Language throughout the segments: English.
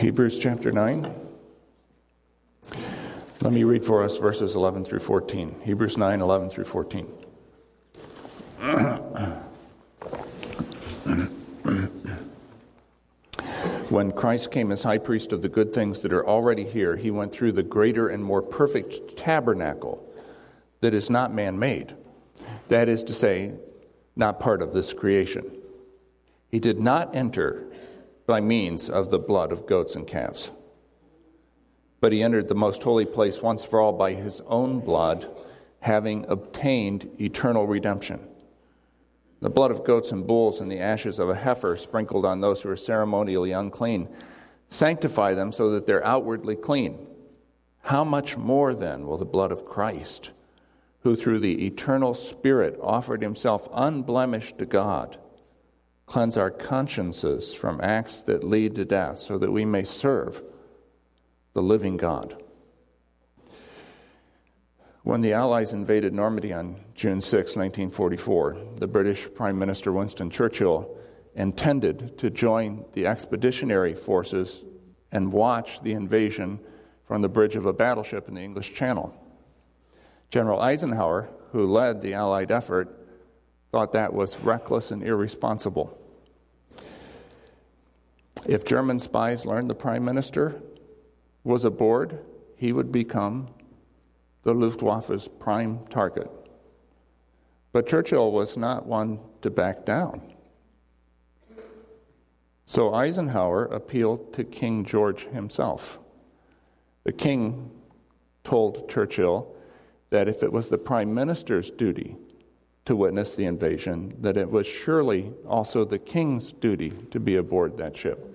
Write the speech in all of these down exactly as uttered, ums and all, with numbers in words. Hebrews chapter nine. Let me read for us verses eleven through fourteen. Hebrews nine, eleven through fourteen. When Christ came as high priest of the good things that are already here, he went through the greater and more perfect tabernacle that is not man-made. That is to say, not part of this creation. He did not enter by means of the blood of goats and calves, but he entered the most holy place once for all by his own blood, having obtained eternal redemption. The blood of goats and bulls and the ashes of a heifer sprinkled on those who are ceremonially unclean sanctify them so that they're outwardly clean. How much more then will the blood of Christ, who through the eternal Spirit offered himself unblemished to God, cleanse our consciences from acts that lead to death so that we may serve the living God? When the Allies invaded Normandy on June sixth, nineteen forty-four, the British Prime Minister Winston Churchill intended to join the expeditionary forces and watch the invasion from the bridge of a battleship in the English Channel. General Eisenhower, who led the Allied effort, thought that was reckless and irresponsible. If German spies learned the Prime Minister was aboard, he would become the Luftwaffe's prime target. But Churchill was not one to back down. So Eisenhower appealed to King George himself. The king told Churchill that if it was the prime minister's duty to witness the invasion, that it was surely also the king's duty to be aboard that ship.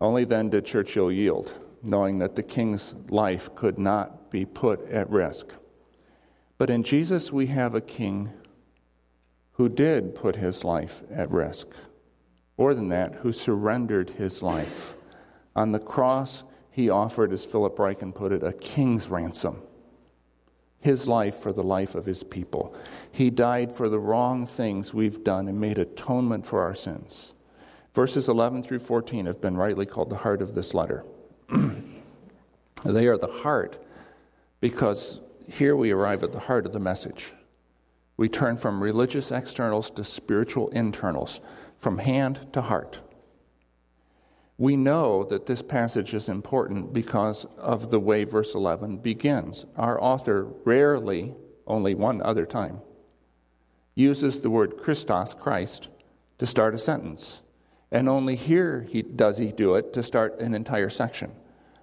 Only then did Churchill yield, knowing that the king's life could not be put at risk. But in Jesus we have a king who did put his life at risk. More than that, who surrendered his life. On the cross he offered, as Philip Ryken put it, a king's ransom. His life for the life of his people. He died for the wrong things we've done and made atonement for our sins. Verses eleven through fourteen have been rightly called the heart of this letter. They are the heart, because here we arrive at the heart of the message. We turn from religious externals to spiritual internals, from hand to heart. We know that this passage is important because of the way verse eleven begins. Our author rarely, only one other time, uses the word Christos, Christ, to start a sentence. And only here he, does he do it to start an entire section.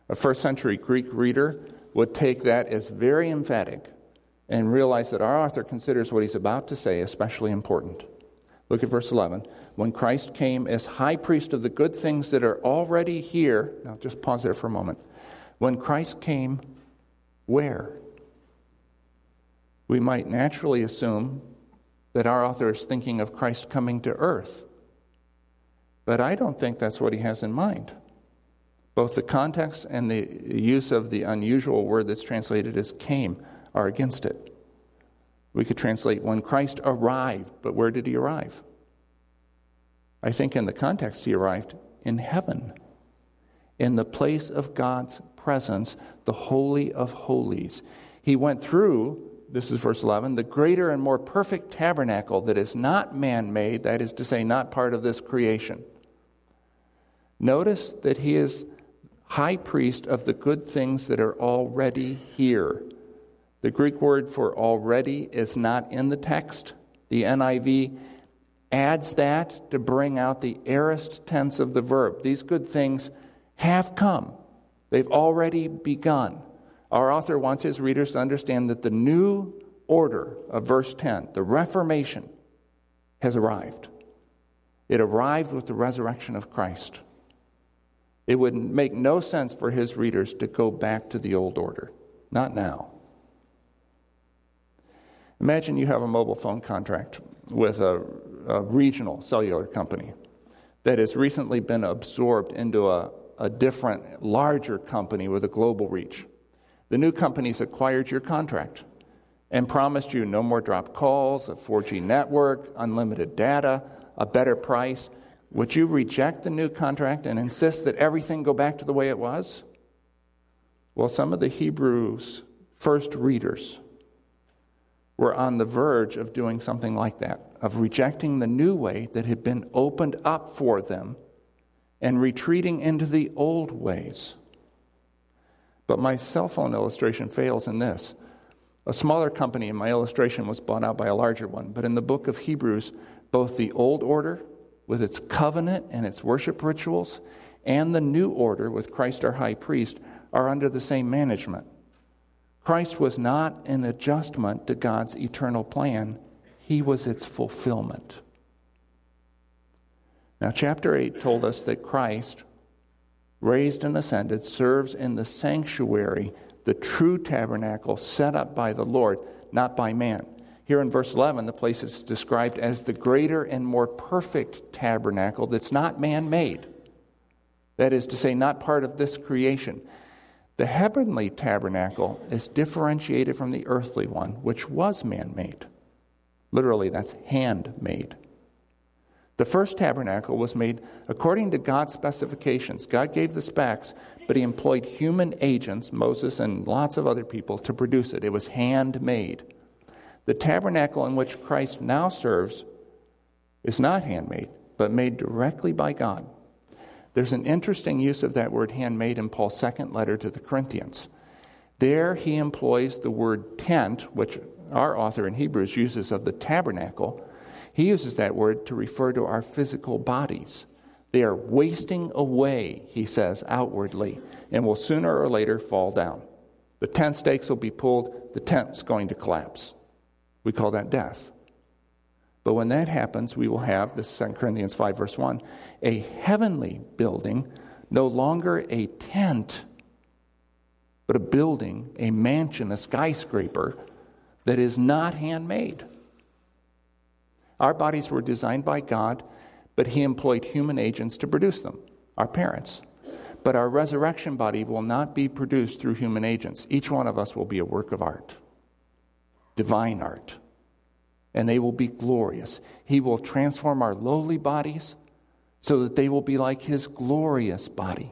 A first century Greek reader would take that as very emphatic and realize that our author considers what he's about to say especially important. Look at verse eleven. When Christ came as high priest of the good things that are already here. Now just pause there for a moment. When Christ came, where? We might naturally assume that our author is thinking of Christ coming to earth. But I don't think that's what he has in mind. Both the context and the use of the unusual word that's translated as came are against it. We could translate when Christ arrived, but where did he arrive? I think in the context he arrived in heaven, in the place of God's presence, the Holy of Holies. He went through, this is verse eleven, the greater and more perfect tabernacle that is not man-made, that is to say, not part of this creation. Notice that he is high priest of the good things that are already here. The Greek word for already is not in the text. The N I V adds that to bring out the aorist tense of the verb. These good things have come. They've already begun. Our author wants his readers to understand that the new order of verse ten, the Reformation, has arrived. It arrived with the resurrection of Christ. It would make no sense for his readers to go back to the old order. Not now. Imagine you have a mobile phone contract with a, a regional cellular company that has recently been absorbed into a, a different, larger company with a global reach. The new company's acquired your contract and promised you no more dropped calls, a four G network, unlimited data, a better price. Would you reject the new contract and insist that everything go back to the way it was? Well, some of the Hebrews' first readers were on the verge of doing something like that, of rejecting the new way that had been opened up for them and retreating into the old ways. But my cell phone illustration fails in this. A smaller company in my illustration was bought out by a larger one, but in the book of Hebrews, both the old order with its covenant and its worship rituals and the new order with Christ our high priest are under the same management. Christ was not an adjustment to God's eternal plan. He was its fulfillment. Now, chapter eight told us that Christ, raised and ascended, serves in the sanctuary, the true tabernacle set up by the Lord, not by man. Here in verse eleven, the place is described as the greater and more perfect tabernacle that's not man-made. That is to say, not part of this creation. The heavenly tabernacle is differentiated from the earthly one, which was man-made. Literally, that's hand-made. The first tabernacle was made according to God's specifications. God gave the specs, but he employed human agents, Moses and lots of other people, to produce it. It was handmade. The tabernacle in which Christ now serves is not handmade, but made directly by God. There's an interesting use of that word handmade in Paul's second letter to the Corinthians. There he employs the word tent, which our author in Hebrews uses of the tabernacle. He uses that word to refer to our physical bodies. They are wasting away, he says, outwardly, and will sooner or later fall down. The tent stakes will be pulled. The tent's going to collapse. We call that death. But when that happens, we will have, this is Second Corinthians five, verse one, a heavenly building, no longer a tent, but a building, a mansion, a skyscraper that is not handmade. Our bodies were designed by God, but he employed human agents to produce them, our parents. But our resurrection body will not be produced through human agents. Each one of us will be a work of art, divine art, and they will be glorious. He will transform our lowly bodies so that they will be like his glorious body.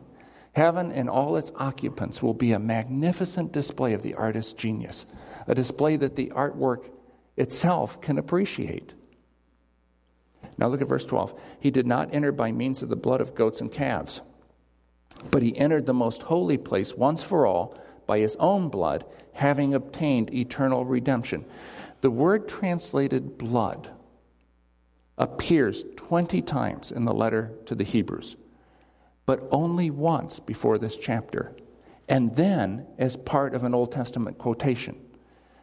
Heaven and all its occupants will be a magnificent display of the artist's genius, a display that the artwork itself can appreciate. Now look at verse twelve. He did not enter by means of the blood of goats and calves, but he entered the most holy place once for all by his own blood, having obtained eternal redemption. The word translated blood appears twenty times in the letter to the Hebrews, but only once before this chapter, and then as part of an Old Testament quotation.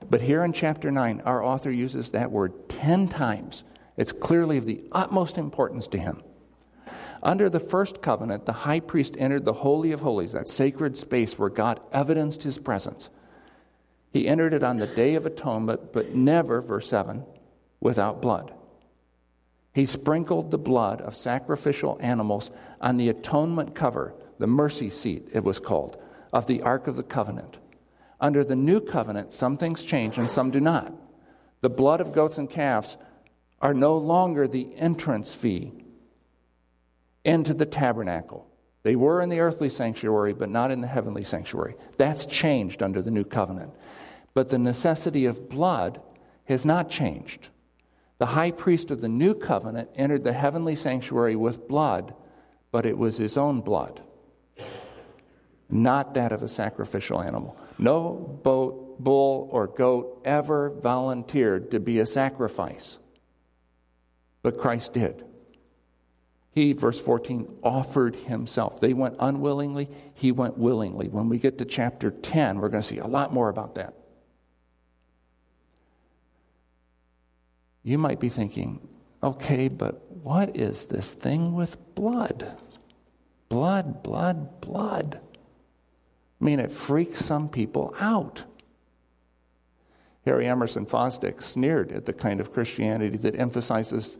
But here in chapter nine, our author uses that word ten times. It's clearly of the utmost importance to him. Under the first covenant, the high priest entered the Holy of Holies, that sacred space where God evidenced his presence. He entered it on the Day of Atonement, but never, verse seven, without blood. He sprinkled the blood of sacrificial animals on the atonement cover, the mercy seat, it was called, of the Ark of the Covenant. Under the new covenant, some things change and some do not. The blood of goats and calves are no longer the entrance fee into the tabernacle. They were in the earthly sanctuary, but not in the heavenly sanctuary. That's changed under the new covenant. But the necessity of blood has not changed. The high priest of the new covenant entered the heavenly sanctuary with blood, but it was his own blood, not that of a sacrificial animal. No boat, bull, or goat ever volunteered to be a sacrifice. But Christ did. He, verse fourteen, offered himself. They went unwillingly, he went willingly. When we get to chapter ten, we're going to see a lot more about that. You might be thinking, okay, but what is this thing with blood? Blood, blood, blood. I mean, it freaks some people out. Harry Emerson Fosdick sneered at the kind of Christianity that emphasizes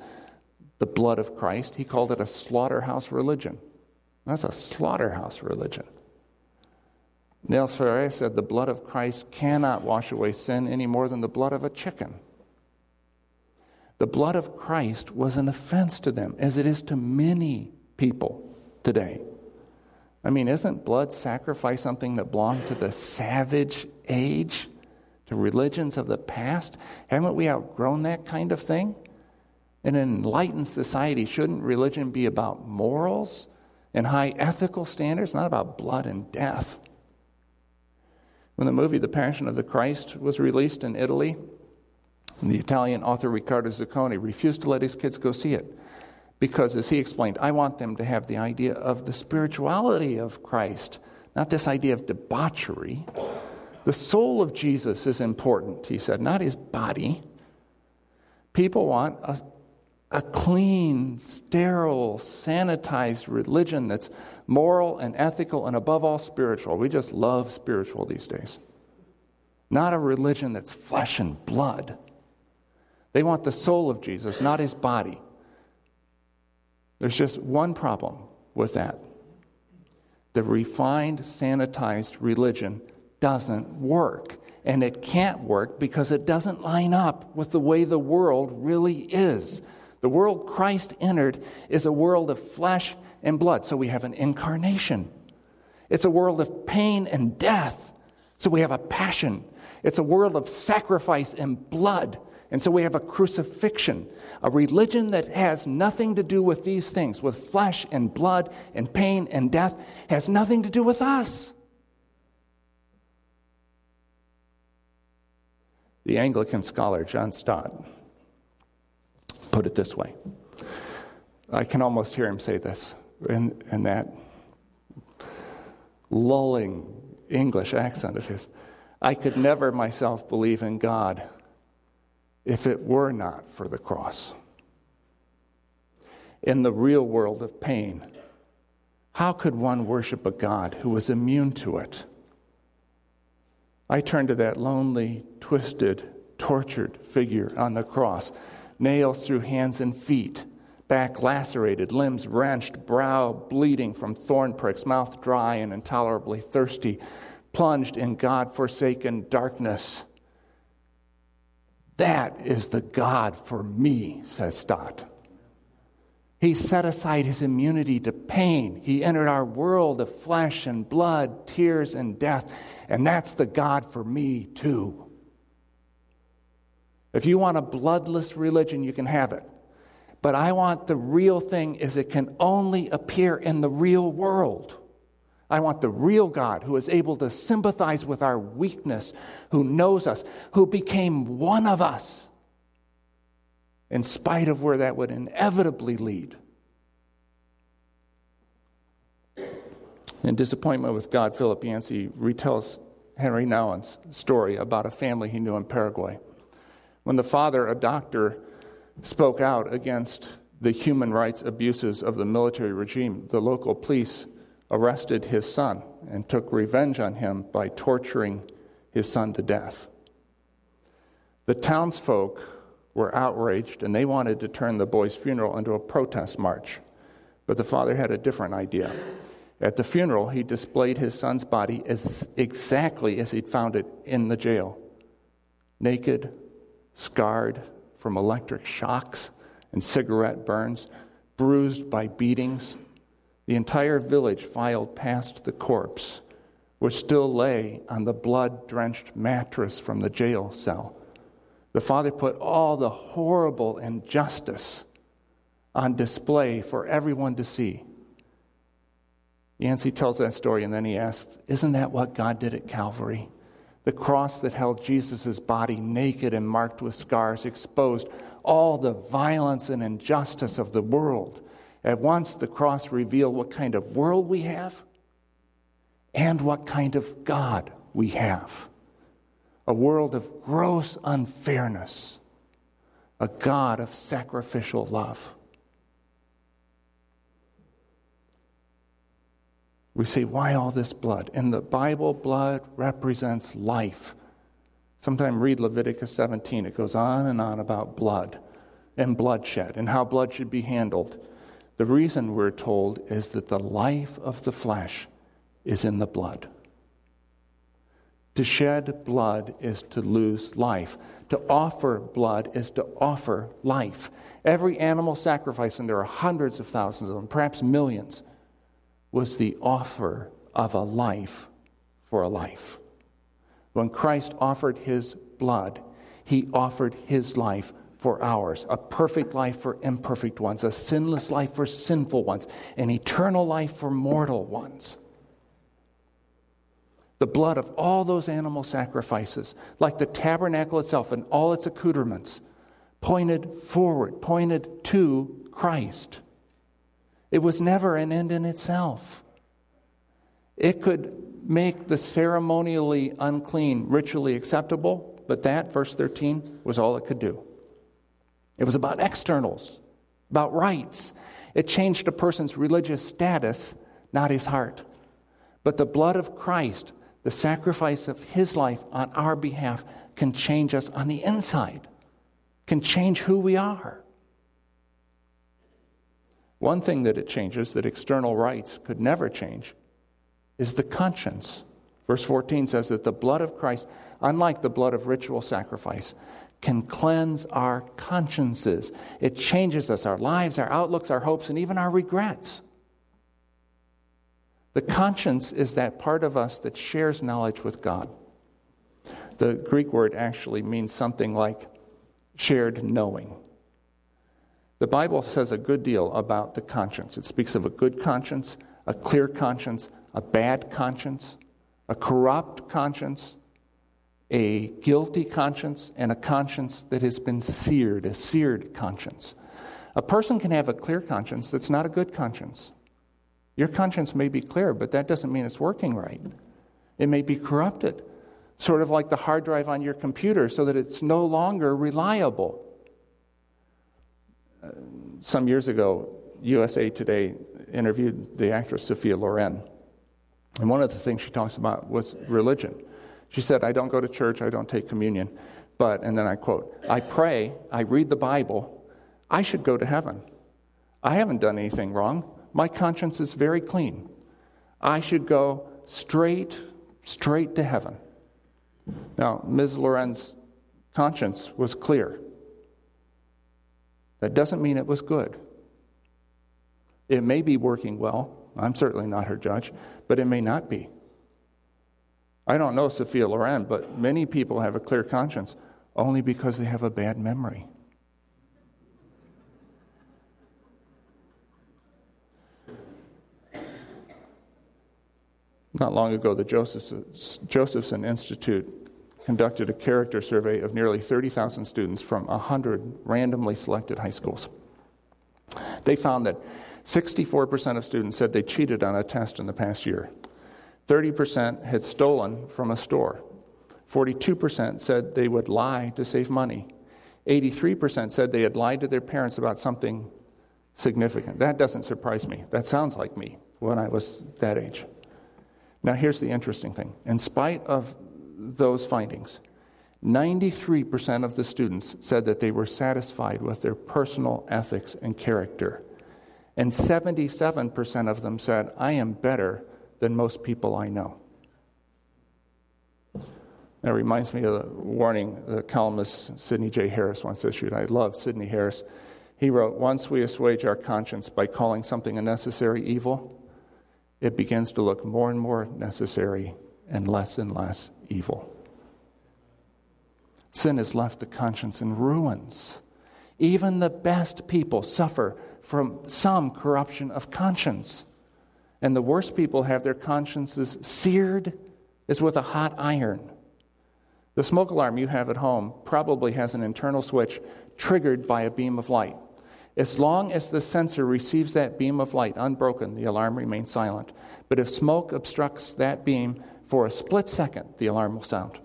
the blood of Christ. He called it a slaughterhouse religion. That's a slaughterhouse religion. Niels Ferre said the blood of Christ cannot wash away sin any more than the blood of a chicken. The blood of Christ was an offense to them, as it is to many people today. I mean, isn't blood sacrifice something that belonged to the savage age, to religions of the past? Haven't we outgrown that kind of thing? In an enlightened society, shouldn't religion be about morals and high ethical standards, not about blood and death? When the movie The Passion of the Christ was released in Italy, the Italian author Riccardo Zucconi refused to let his kids go see it because, as he explained, I want them to have the idea of the spirituality of Christ, not this idea of debauchery. The soul of Jesus is important, he said, not his body. People want a, a clean, sterile, sanitized religion that's moral and ethical and above all spiritual. We just love spiritual these days. Not a religion that's flesh and blood. They want the soul of Jesus, not his body. There's just one problem with that. The refined, sanitized religion doesn't work. And it can't work because it doesn't line up with the way the world really is. The world Christ entered is a world of flesh and blood, so we have an incarnation. It's a world of pain and death, so we have a passion. It's a world of sacrifice and blood, and so we have a crucifixion, a religion that has nothing to do with these things, with flesh and blood and pain and death, has nothing to do with us. The Anglican scholar John Stott put it this way. I can almost hear him say this in, in that lulling English accent of his. I could never myself believe in God if it were not for the cross. In the real world of pain, how could one worship a God who was immune to it? I turned to that lonely, twisted, tortured figure on the cross, nails through hands and feet, back lacerated, limbs wrenched, brow bleeding from thorn pricks, mouth dry and intolerably thirsty, plunged in God-forsaken darkness. That is the God for me, says Stott. He set aside his immunity to pain. He entered our world of flesh and blood, tears and death, and that's the God for me too. If you want a bloodless religion, you can have it. But I want the real thing is it can only appear in the real world. I want the real God who is able to sympathize with our weakness, who knows us, who became one of us, in spite of where that would inevitably lead. In disappointment with God, Philip Yancey retells Henry Nouwen's story about a family he knew in Paraguay. When the father, a doctor, spoke out against the human rights abuses of the military regime, the local police arrested his son and took revenge on him by torturing his son to death. The townsfolk were outraged, and they wanted to turn the boy's funeral into a protest march. But the father had a different idea. At the funeral, he displayed his son's body as exactly as he'd found it in the jail, naked, scarred from electric shocks and cigarette burns, bruised by beatings. The entire village filed past the corpse, which still lay on the blood-drenched mattress from the jail cell. The father put all the horrible injustice on display for everyone to see. Yancey tells that story, and then he asks, isn't that what God did at Calvary? The cross that held Jesus' body naked and marked with scars exposed all the violence and injustice of the world. At once, the cross revealed what kind of world we have and what kind of God we have. A world of gross unfairness, a God of sacrificial love. We say, why all this blood? In the Bible, blood represents life. Sometime read Leviticus seventeen. It goes on and on about blood and bloodshed and how blood should be handled. The reason, we're told, is that the life of the flesh is in the blood. To shed blood is to lose life. To offer blood is to offer life. Every animal sacrifice, and there are hundreds of thousands of them, perhaps millions, was the offer of a life for a life. When Christ offered his blood, he offered his life for ours, a perfect life for imperfect ones, a sinless life for sinful ones, an eternal life for mortal ones. The blood of all those animal sacrifices, like the tabernacle itself and all its accoutrements, pointed forward, pointed to Christ. It was never an end in itself. It could make the ceremonially unclean ritually acceptable, but that, verse thirteen, was all it could do. It was about externals, about rites. It changed a person's religious status, not his heart. But the blood of Christ, the sacrifice of his life on our behalf, can change us on the inside, can change who we are. One thing that it changes that external rites could never change is the conscience. Verse fourteen says that the blood of Christ, unlike the blood of ritual sacrifice, can cleanse our consciences. It changes us, our lives, our outlooks, our hopes, and even our regrets. The conscience is that part of us that shares knowledge with God. The Greek word actually means something like shared knowing. The Bible says a good deal about the conscience. It speaks of a good conscience, a clear conscience, a bad conscience, a corrupt conscience, a guilty conscience, and a conscience that has been seared, a seared conscience. A person can have a clear conscience that's not a good conscience. Your conscience may be clear, but that doesn't mean it's working right. It may be corrupted, sort of like the hard drive on your computer so that it's no longer reliable. Uh, some years ago, U S A Today interviewed the actress Sophia Loren, and one of the things she talks about was religion. She said, I don't go to church, I don't take communion, but, and then I quote, I pray, I read the Bible, I should go to heaven. I haven't done anything wrong. My conscience is very clean. I should go straight, straight to heaven. Now, Miz Loren's conscience was clear. That doesn't mean it was good. It may be working well. I'm certainly not her judge, but it may not be. I don't know Sophia Loren, but many people have a clear conscience only because they have a bad memory. Not long ago, the Josephson Institute conducted a character survey of nearly thirty thousand students from one hundred randomly selected high schools. They found that sixty-four percent of students said they cheated on a test in the past year. thirty percent had stolen from a store. forty-two percent said they would lie to save money. eighty-three percent said they had lied to their parents about something significant. That doesn't surprise me. That sounds like me when I was that age. Now, here's the interesting thing. In spite of those findings, ninety-three percent of the students said that they were satisfied with their personal ethics and character. And seventy-seven percent of them said, I am better than most people I know. That reminds me of the warning the columnist Sidney J. Harris once issued. I love Sidney Harris. He wrote, once we assuage our conscience by calling something a necessary evil, it begins to look more and more necessary and less and less evil. Sin has left the conscience in ruins. Even the best people suffer from some corruption of conscience. And the worst people have their consciences seared as with a hot iron. The smoke alarm you have at home probably has an internal switch triggered by a beam of light. As long as the sensor receives that beam of light unbroken, the alarm remains silent. But if smoke obstructs that beam for a split second, the alarm will sound.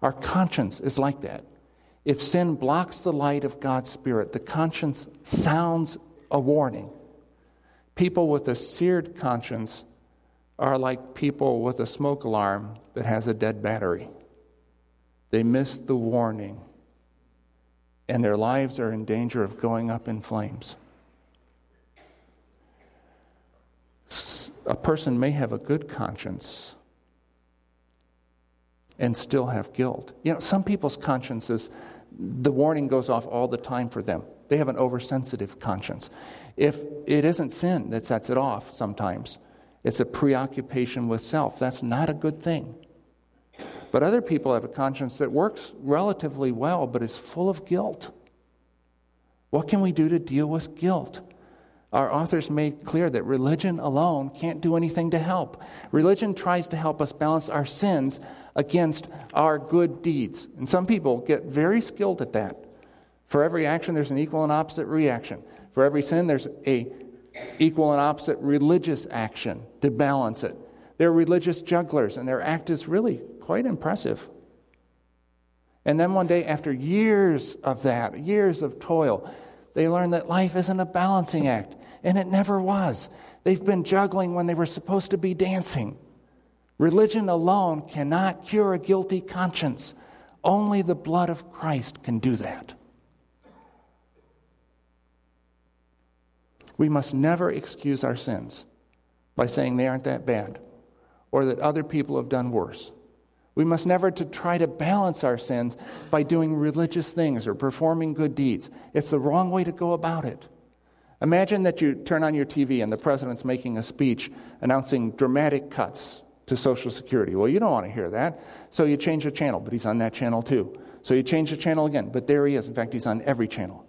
Our conscience is like that. If sin blocks the light of God's Spirit, the conscience sounds a warning. People with a seared conscience are like people with a smoke alarm that has a dead battery. They miss the warning, and their lives are in danger of going up in flames. A person may have a good conscience and still have guilt. You know, some people's consciences, the warning goes off all the time for them. They have an oversensitive conscience. If it isn't sin that sets it off sometimes, it's a preoccupation with self. That's not a good thing. But other people have a conscience that works relatively well, but is full of guilt. What can we do to deal with guilt? Our authors made clear that religion alone can't do anything to help. Religion tries to help us balance our sins against our good deeds. And some people get very skilled at that. For every action, there's an equal and opposite reaction. For every sin, there's an equal and opposite religious action to balance it. They're religious jugglers, and their act is really quite impressive. And then one day, after years of that, years of toil, they learn that life isn't a balancing act, and it never was. They've been juggling when they were supposed to be dancing. Religion alone cannot cure a guilty conscience. Only the blood of Christ can do that. We must never excuse our sins by saying they aren't that bad or that other people have done worse. We must never to try to balance our sins by doing religious things or performing good deeds. It's the wrong way to go about it. Imagine that you turn on your T V and the president's making a speech announcing dramatic cuts to Social Security. Well, you don't want to hear that, so you change the channel, but he's on that channel too. So you change the channel again, but there he is. In fact, he's on every channel.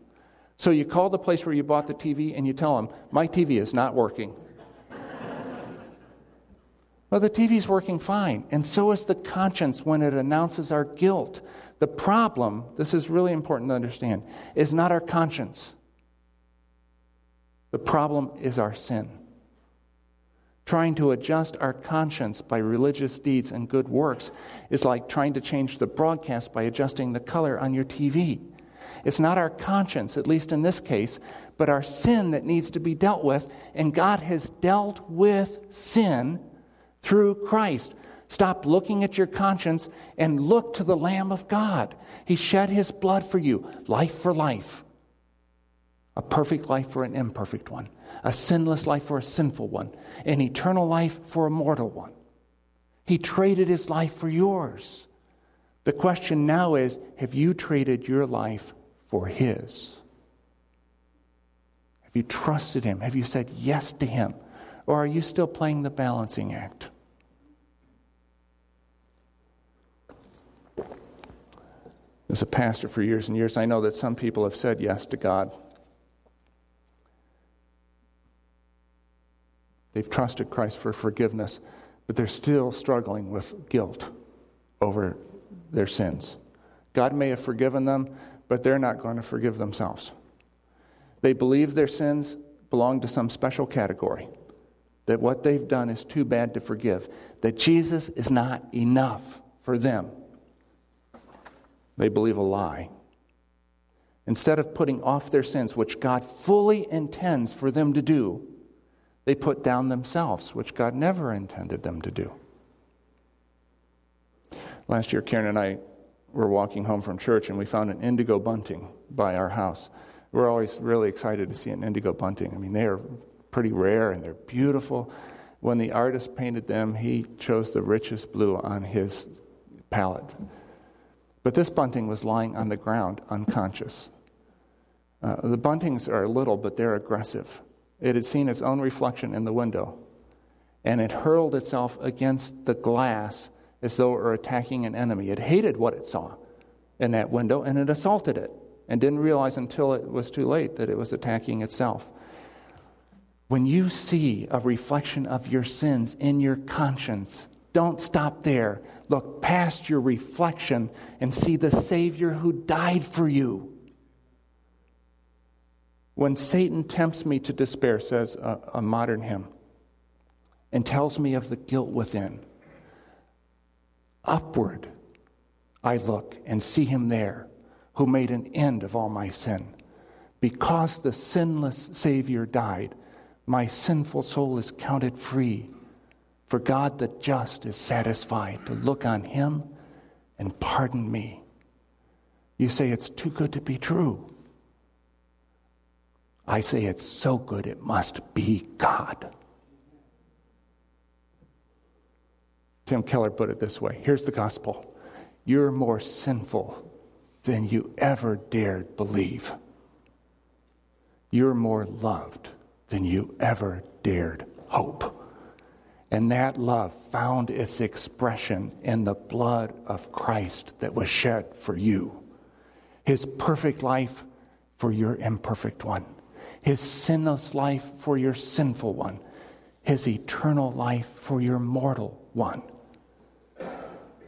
So you call the place where you bought the T V and you tell him, my T V is not working. Well, the T V's working fine, and so is the conscience when it announces our guilt. The problem, this is really important to understand, is not our conscience. The problem is our sin. Trying to adjust our conscience by religious deeds and good works is like trying to change the broadcast by adjusting the color on your T V. It's not our conscience, at least in this case, but our sin that needs to be dealt with, and God has dealt with sin through Christ. Stop looking at your conscience and look to the Lamb of God. He shed his blood for you, life for life. A perfect life for an imperfect one. A sinless life for a sinful one. An eternal life for a mortal one. He traded his life for yours. The question now is, have you traded your life for his? Have you trusted him? Have you said yes to him? Or are you still playing the balancing act? As a pastor for years and years, I know that some people have said yes to God. They've trusted Christ for forgiveness, but they're still struggling with guilt over their sins. God may have forgiven them, but they're not going to forgive themselves. They believe their sins belong to some special category, that what they've done is too bad to forgive, that Jesus is not enough for them. They believe a lie. Instead of putting off their sins, which God fully intends for them to do, they put down themselves, which God never intended them to do. Last year, Karen and I were walking home from church, and we found an indigo bunting by our house. We're always really excited to see an indigo bunting. I mean, they are pretty rare, and they're beautiful. When the artist painted them, he chose the richest blue on his palette. But this bunting was lying on the ground, unconscious. Uh, the buntings are little, but they're aggressive. It had seen its own reflection in the window, and it hurled itself against the glass as though it were attacking an enemy. It hated what it saw in that window, and it assaulted it, and didn't realize until it was too late that it was attacking itself. When you see a reflection of your sins in your conscience, don't stop there. Look past your reflection and see the Savior who died for you. When Satan tempts me to despair, says a, a modern hymn, and tells me of the guilt within, upward I look and see him there who made an end of all my sin. Because the sinless Savior died, my sinful soul is counted free. For God the just is satisfied to look on him and pardon me. You say it's too good to be true. I say it's so good it must be God. Tim Keller put it this way. Here's the gospel. You're more sinful than you ever dared believe. You're more loved than you ever dared hope. And that love found its expression in the blood of Christ that was shed for you. His perfect life for your imperfect one. His sinless life for your sinful one. His eternal life for your mortal one.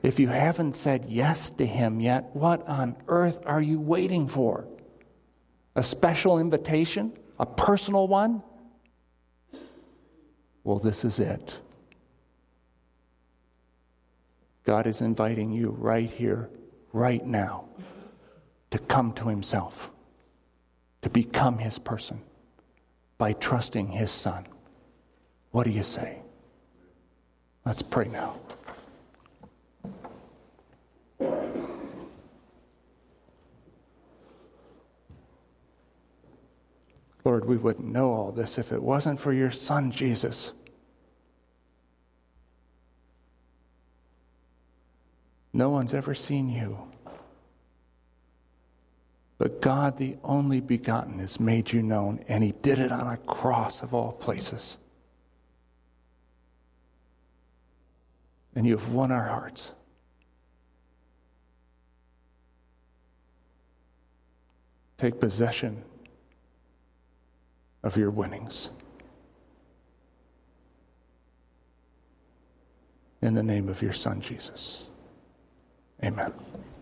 If you haven't said yes to him yet, what on earth are you waiting for? A special invitation? A personal one? Well, this is it. God is inviting you right here, right now, to come to himself, to become his person by trusting his son. What do you say? Let's pray now. Lord, we wouldn't know all this if it wasn't for your son, Jesus. No one's ever seen you. But God, the only begotten, has made you known, and he did it on a cross of all places. And you have won our hearts. Take possession of your winnings. In the name of your son, Jesus. Amen.